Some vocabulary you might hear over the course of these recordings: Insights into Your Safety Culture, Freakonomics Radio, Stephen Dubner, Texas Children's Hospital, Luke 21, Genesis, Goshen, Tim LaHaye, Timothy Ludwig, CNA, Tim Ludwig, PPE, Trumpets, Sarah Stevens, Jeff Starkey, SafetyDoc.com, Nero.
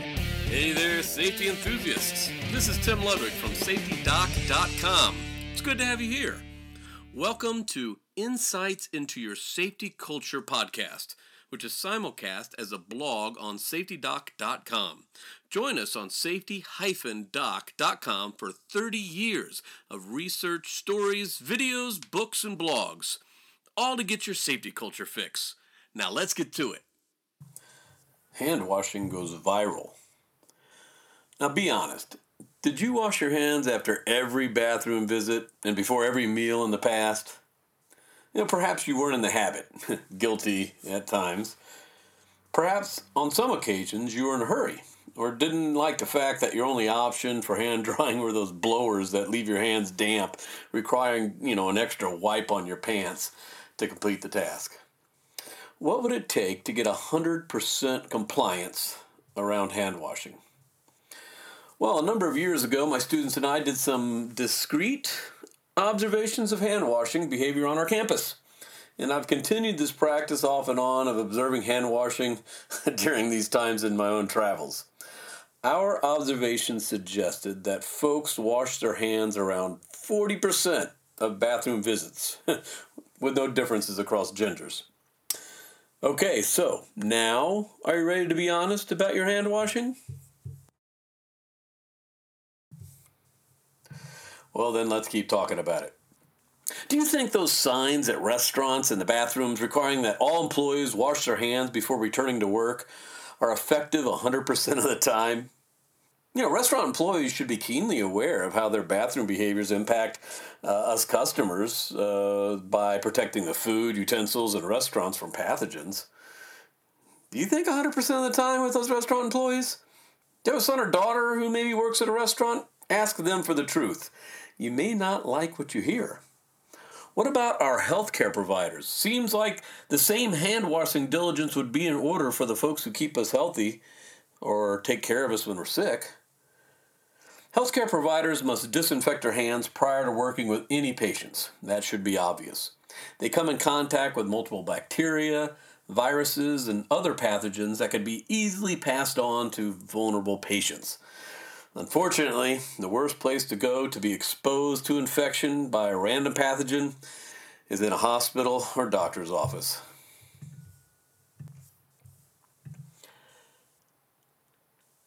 Hey there, safety enthusiasts. This is Tim Ludwig from SafetyDoc.com. It's good to have you here. Welcome to Insights into Your Safety Culture podcast, which is simulcast as a blog on SafetyDoc.com. Join us on safety-doc.com for 30 years of research, stories, videos, books, and blogs, all to get your safety culture fix. Now let's get to it. Hand washing goes viral. Now be honest, did you wash your hands after every bathroom visit and before every meal in the past? You know, perhaps you weren't in the habit, guilty at times. Perhaps on some occasions you were in a hurry or didn't like the fact that your only option for hand drying were those blowers that leave your hands damp, requiring, an extra wipe on your pants to complete the task. What would it take to get 100% compliance around hand washing? Well, a number of years ago, my students and I did some discrete observations of hand washing behavior on our campus. And I've continued this practice off and on of observing hand washing during these times in my own travels. Our observations suggested that folks wash their hands around 40% of bathroom visits, with no differences across genders. Okay, so now, are you ready to be honest about your hand washing? Well, then let's keep talking about it. Do you think those signs at restaurants and the bathrooms requiring that all employees wash their hands before returning to work are effective 100% of the time? Restaurant employees should be keenly aware of how their bathroom behaviors impact us customers by protecting the food, utensils, and restaurants from pathogens. Do you think 100% of the time with those restaurant employees? Do you have a son or daughter who maybe works at a restaurant? Ask them for the truth. You may not like what you hear. What about our healthcare providers? Seems like the same hand-washing diligence would be in order for the folks who keep us healthy or take care of us when we're sick. Healthcare providers must disinfect their hands prior to working with any patients. That should be obvious. They come in contact with multiple bacteria, viruses, and other pathogens that could be easily passed on to vulnerable patients. Unfortunately, the worst place to go to be exposed to infection by a random pathogen is in a hospital or doctor's office.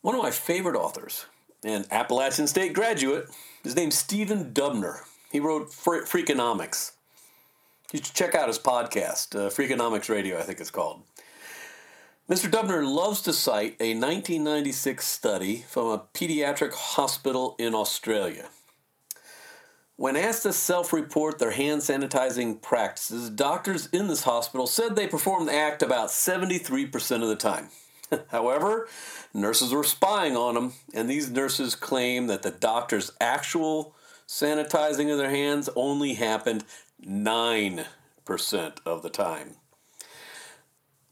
One of my favorite authors, an Appalachian State graduate, is named Stephen Dubner. He wrote Freakonomics. You should check out his podcast, Freakonomics Radio, I think it's called. Mr. Dubner loves to cite a 1996 study from a pediatric hospital in Australia. When asked to self-report their hand sanitizing practices, doctors in this hospital said they performed the act about 73% of the time. However, nurses were spying on them, and these nurses claim that the doctors' actual sanitizing of their hands only happened 9% of the time.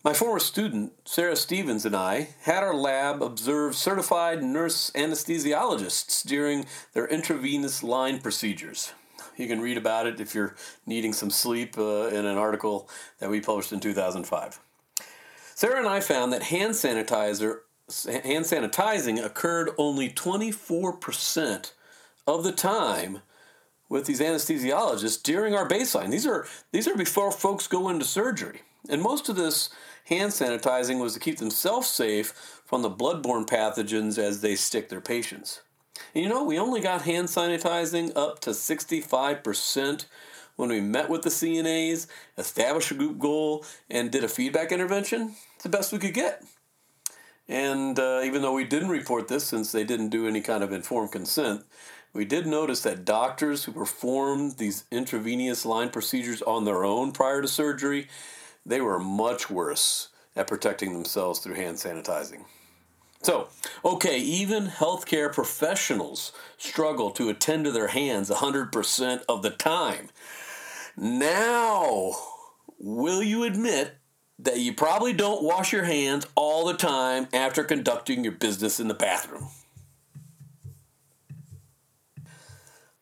My former student, Sarah Stevens, and I had our lab observe certified nurse anesthesiologists during their intravenous line procedures. You can read about it if you're needing some sleep in an article that we published in 2005. Sarah and I found that hand sanitizing occurred only 24% of the time with these anesthesiologists during our baseline. These are before folks go into surgery. And most of this hand sanitizing was to keep themselves safe from the bloodborne pathogens as they stick their patients. And we only got hand sanitizing up to 65% when we met with the CNAs, established a group goal, and did a feedback intervention. It's the best we could get. And even though we didn't report this since they didn't do any kind of informed consent, we did notice that doctors who performed these intravenous line procedures on their own prior to surgery, they were much worse at protecting themselves through hand sanitizing. So, even healthcare professionals struggle to attend to their hands 100% of the time. Now, will you admit that you probably don't wash your hands all the time after conducting your business in the bathroom?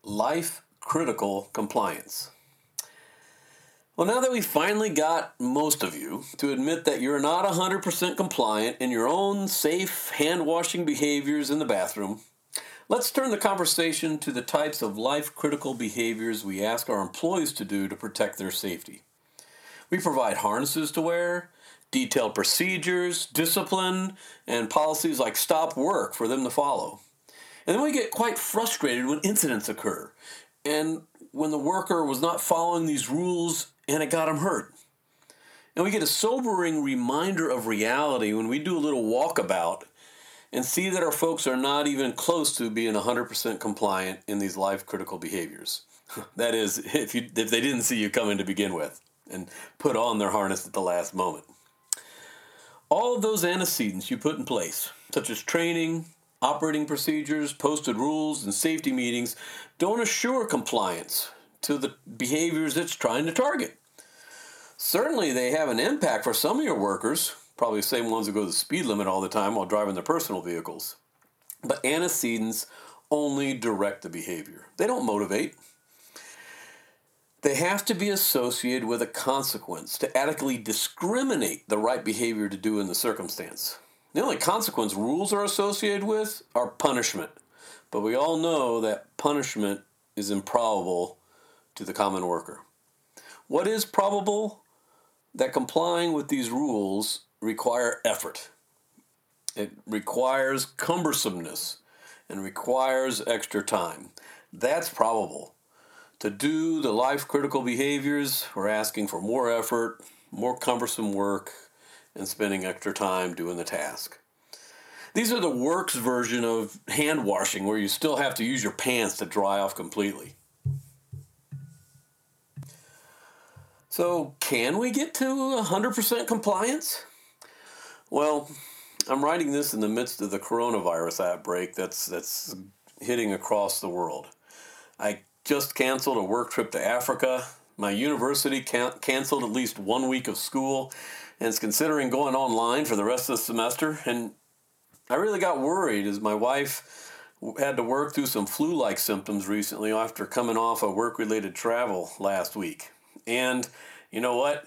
Life-critical compliance. Well, now that we finally got most of you to admit that you're not 100% compliant in your own safe hand-washing behaviors in the bathroom, let's turn the conversation to the types of life-critical behaviors we ask our employees to do to protect their safety. We provide harnesses to wear, detailed procedures, discipline, and policies like stop work for them to follow. And then we get quite frustrated when incidents occur, and when the worker was not following these rules and it got them hurt. And we get a sobering reminder of reality when we do a little walkabout and see that our folks are not even close to being 100% compliant in these life-critical behaviors. That is, if they didn't see you coming to begin with and put on their harness at the last moment. All of those antecedents you put in place, such as training, operating procedures, posted rules, and safety meetings, don't assure compliance to the behaviors it's trying to target. Certainly, they have an impact for some of your workers, probably the same ones who go the speed limit all the time while driving their personal vehicles. But antecedents only direct the behavior. They don't motivate. They have to be associated with a consequence to adequately discriminate the right behavior to do in the circumstance. The only consequence rules are associated with are punishment. But we all know that punishment is improbable to the common worker. What is probable? That complying with these rules require effort. It requires cumbersomeness and requires extra time. That's probable. To do the life-critical behaviors, we're asking for more effort, more cumbersome work, and spending extra time doing the task. These are the works version of hand washing, where you still have to use your pants to dry off completely. So can we get to 100% compliance? Well, I'm writing this in the midst of the coronavirus outbreak that's hitting across the world. I just canceled a work trip to Africa. My university canceled at least 1 week of school and is considering going online for the rest of the semester. And I really got worried as my wife had to work through some flu-like symptoms recently after coming off of work-related travel last week. And you know what?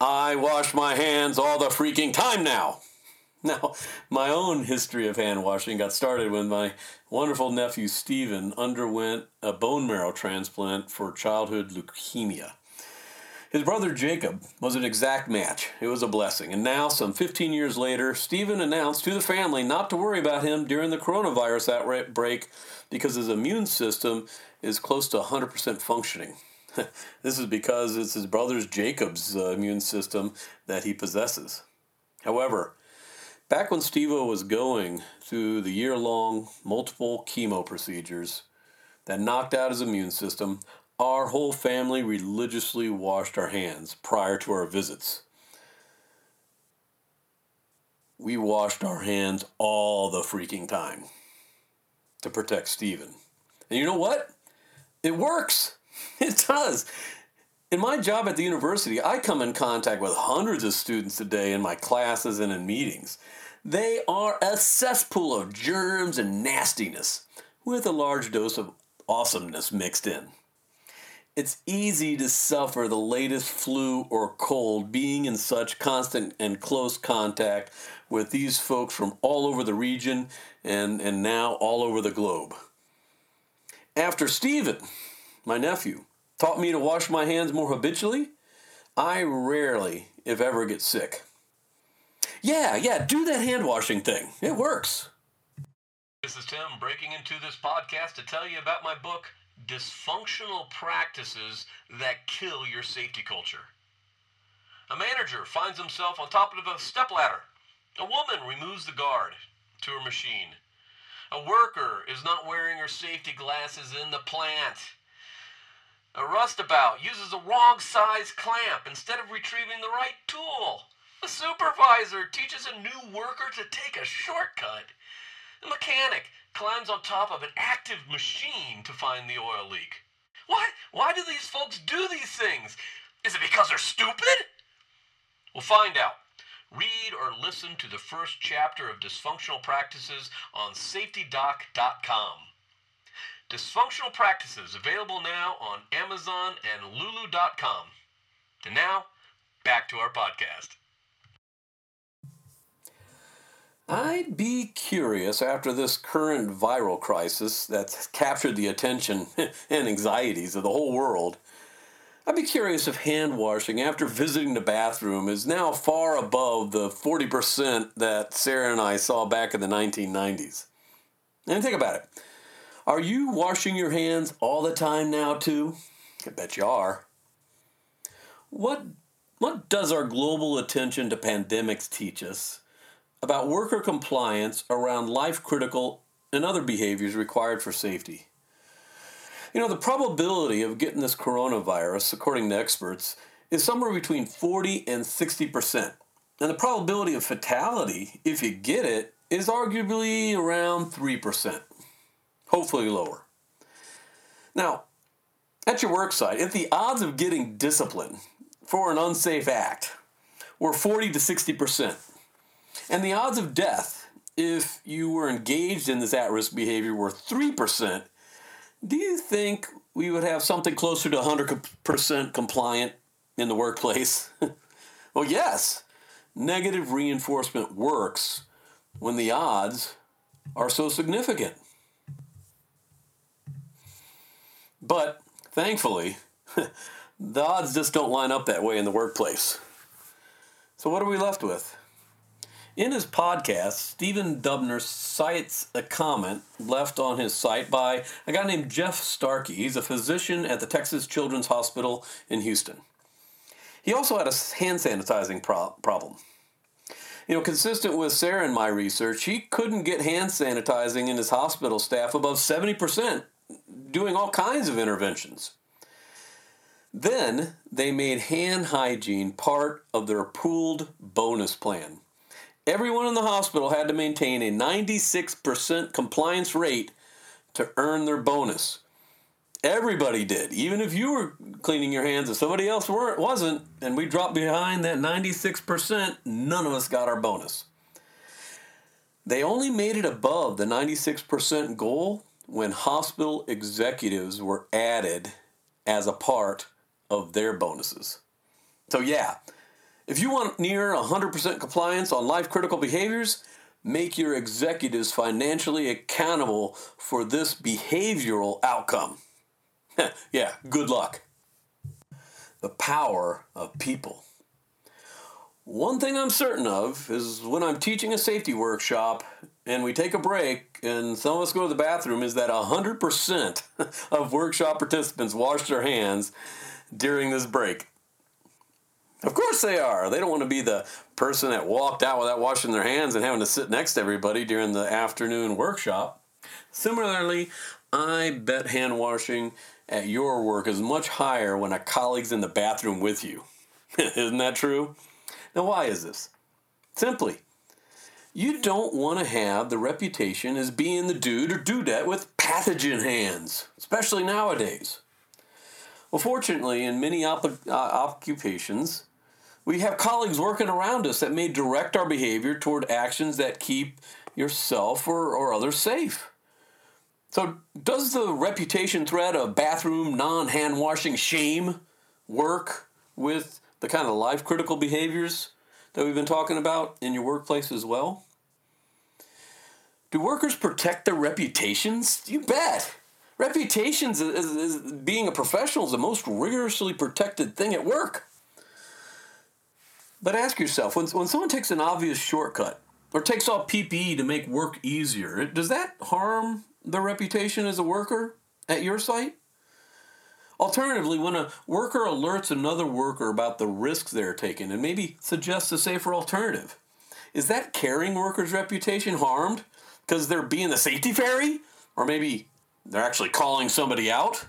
I wash my hands all the freaking time now. Now, my own history of hand washing got started when my wonderful nephew Stephen underwent a bone marrow transplant for childhood leukemia. His brother Jacob was an exact match. It was a blessing. And now, some 15 years later, Stephen announced to the family not to worry about him during the coronavirus outbreak because his immune system is close to 100% functioning. This is because it's his brother Jacob's immune system that he possesses. However, back when Steve-O was going through the year-long multiple chemo procedures that knocked out his immune system, our whole family religiously washed our hands prior to our visits. We washed our hands all the freaking time to protect Stephen. And you know what? It works. It does. In my job at the university, I come in contact with hundreds of students a day in my classes and in meetings. They are a cesspool of germs and nastiness, with a large dose of awesomeness mixed in. It's easy to suffer the latest flu or cold being in such constant and close contact with these folks from all over the region and now all over the globe. After Stephen, my nephew, taught me to wash my hands more habitually, I rarely, if ever, get sick. Yeah, do that hand-washing thing. It works. This is Tim breaking into this podcast to tell you about my book, Dysfunctional Practices That Kill Your Safety Culture. A manager finds himself on top of a stepladder. A woman removes the guard to her machine. A worker is not wearing her safety glasses in the plant. A rustabout uses the wrong size clamp instead of retrieving the right tool. A supervisor teaches a new worker to take a shortcut. A mechanic climbs on top of an active machine to find the oil leak. What? Why do these folks do these things? Is it because they're stupid? We'll find out. Read or listen to the first chapter of Dysfunctional Practices on SafetyDoc.com. Dysfunctional Practices, available now on Amazon and Lulu.com. And now, back to our podcast. I'd be curious, after this current viral crisis that's captured the attention and anxieties of the whole world, I'd be curious if hand washing after visiting the bathroom is now far above the 40% that Sarah and I saw back in the 1990s. And think about it. Are you washing your hands all the time now, too? I bet you are. What does our global attention to pandemics teach us about worker compliance around life-critical and other behaviors required for safety? You know, the probability of getting this coronavirus, according to experts, is somewhere between 40 and 60%. And the probability of fatality, if you get it, is arguably around 3%, hopefully lower. Now, at your work site, if the odds of getting disciplined for an unsafe act were 40 to 60%, and the odds of death, if you were engaged in this at-risk behavior, were 3%, do you think we would have something closer to 100% compliant in the workplace? Well, yes. Negative reinforcement works when the odds are so significant. But, thankfully, the odds just don't line up that way in the workplace. So what are we left with? In his podcast, Stephen Dubner cites a comment left on his site by a guy named Jeff Starkey. He's a physician at the Texas Children's Hospital in Houston. He also had a hand sanitizing problem. You know, consistent with Sarah and my research, he couldn't get hand sanitizing in his hospital staff above 70%, doing all kinds of interventions. Then they made hand hygiene part of their pooled bonus plan. Everyone in the hospital had to maintain a 96% compliance rate to earn their bonus. Everybody did. Even if you were cleaning your hands and somebody else wasn't, and we dropped behind that 96%, none of us got our bonus. They only made it above the 96% goal when hospital executives were added as a part of their bonuses. So yeah, if you want near 100% compliance on life-critical behaviors, make your executives financially accountable for this behavioral outcome. Yeah, good luck. The power of people. One thing I'm certain of is when I'm teaching a safety workshop and we take a break and some of us go to the bathroom, is that 100% of workshop participants wash their hands during this break. Of course they are. They don't want to be the person that walked out without washing their hands and having to sit next to everybody during the afternoon workshop. Similarly, I bet hand washing at your work is much higher when a colleague's in the bathroom with you. Isn't that true? Now, why is this? Simply, you don't want to have the reputation as being the dude or dudette with pathogen hands, especially nowadays. Well, fortunately, in many occupations, we have colleagues working around us that may direct our behavior toward actions that keep yourself or others safe. So does the reputation threat of bathroom non-hand washing shame work with the kind of life-critical behaviors that we've been talking about in your workplace as well? Do workers protect their reputations? You bet. Reputations is being a professional is the most rigorously protected thing at work. But ask yourself, when someone takes an obvious shortcut or takes off PPE to make work easier, does that harm their reputation as a worker at your site? Alternatively, when a worker alerts another worker about the risks they're taking and maybe suggests a safer alternative, is that caring worker's reputation harmed because they're being the safety fairy? Or maybe they're actually calling somebody out?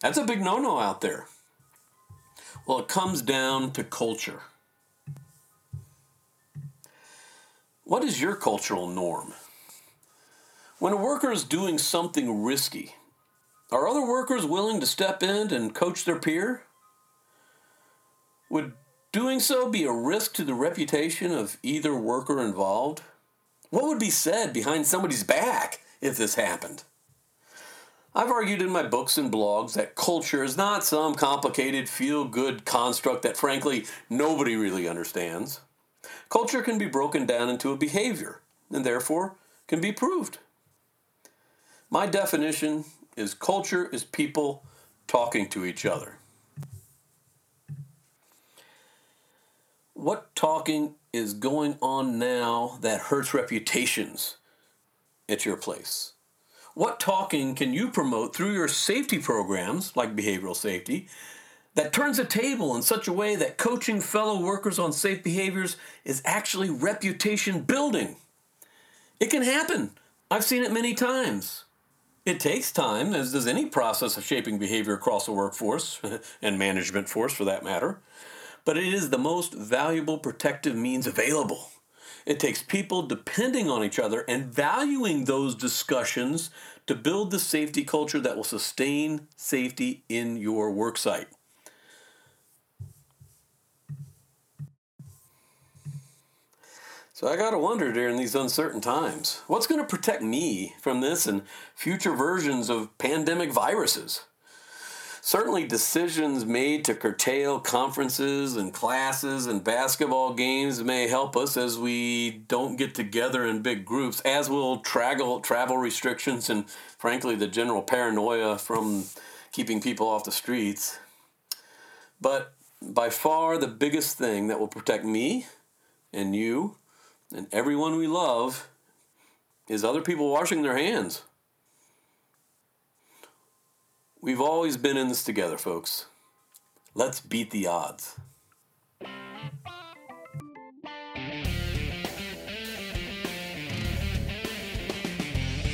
That's a big no-no out there. Well, it comes down to culture. What is your cultural norm? When a worker is doing something risky, are other workers willing to step in and coach their peer? Would doing so be a risk to the reputation of either worker involved? What would be said behind somebody's back if this happened? I've argued in my books and blogs that culture is not some complicated, feel-good construct that, frankly, nobody really understands. Culture can be broken down into a behavior, and therefore can be proved. My definition is culture is people talking to each other. What talking is going on now that hurts reputations at your place? What talking can you promote through your safety programs, like behavioral safety, that turns the table in such a way that coaching fellow workers on safe behaviors is actually reputation building? It can happen. I've seen it many times. It takes time, as does any process of shaping behavior across the workforce, and management force for that matter, but it is the most valuable protective means available. It takes people depending on each other and valuing those discussions to build the safety culture that will sustain safety in your worksite. So I got to wonder during these uncertain times, what's going to protect me from this and future versions of pandemic viruses? Certainly decisions made to curtail conferences and classes and basketball games may help us as we don't get together in big groups, as will travel restrictions and, frankly, the general paranoia from keeping people off the streets. But by far the biggest thing that will protect me and you and everyone we love is other people washing their hands. We've always been in this together, folks. Let's beat the odds.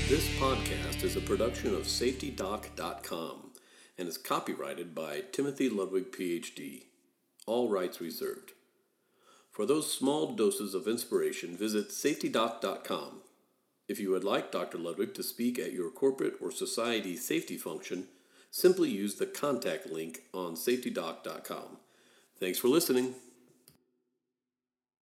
This podcast is a production of SafetyDoc.com and is copyrighted by Timothy Ludwig, Ph.D. All rights reserved. For those small doses of inspiration, visit SafetyDoc.com. If you would like Dr. Ludwig to speak at your corporate or society safety function, simply use the contact link on SafetyDoc.com. Thanks for listening.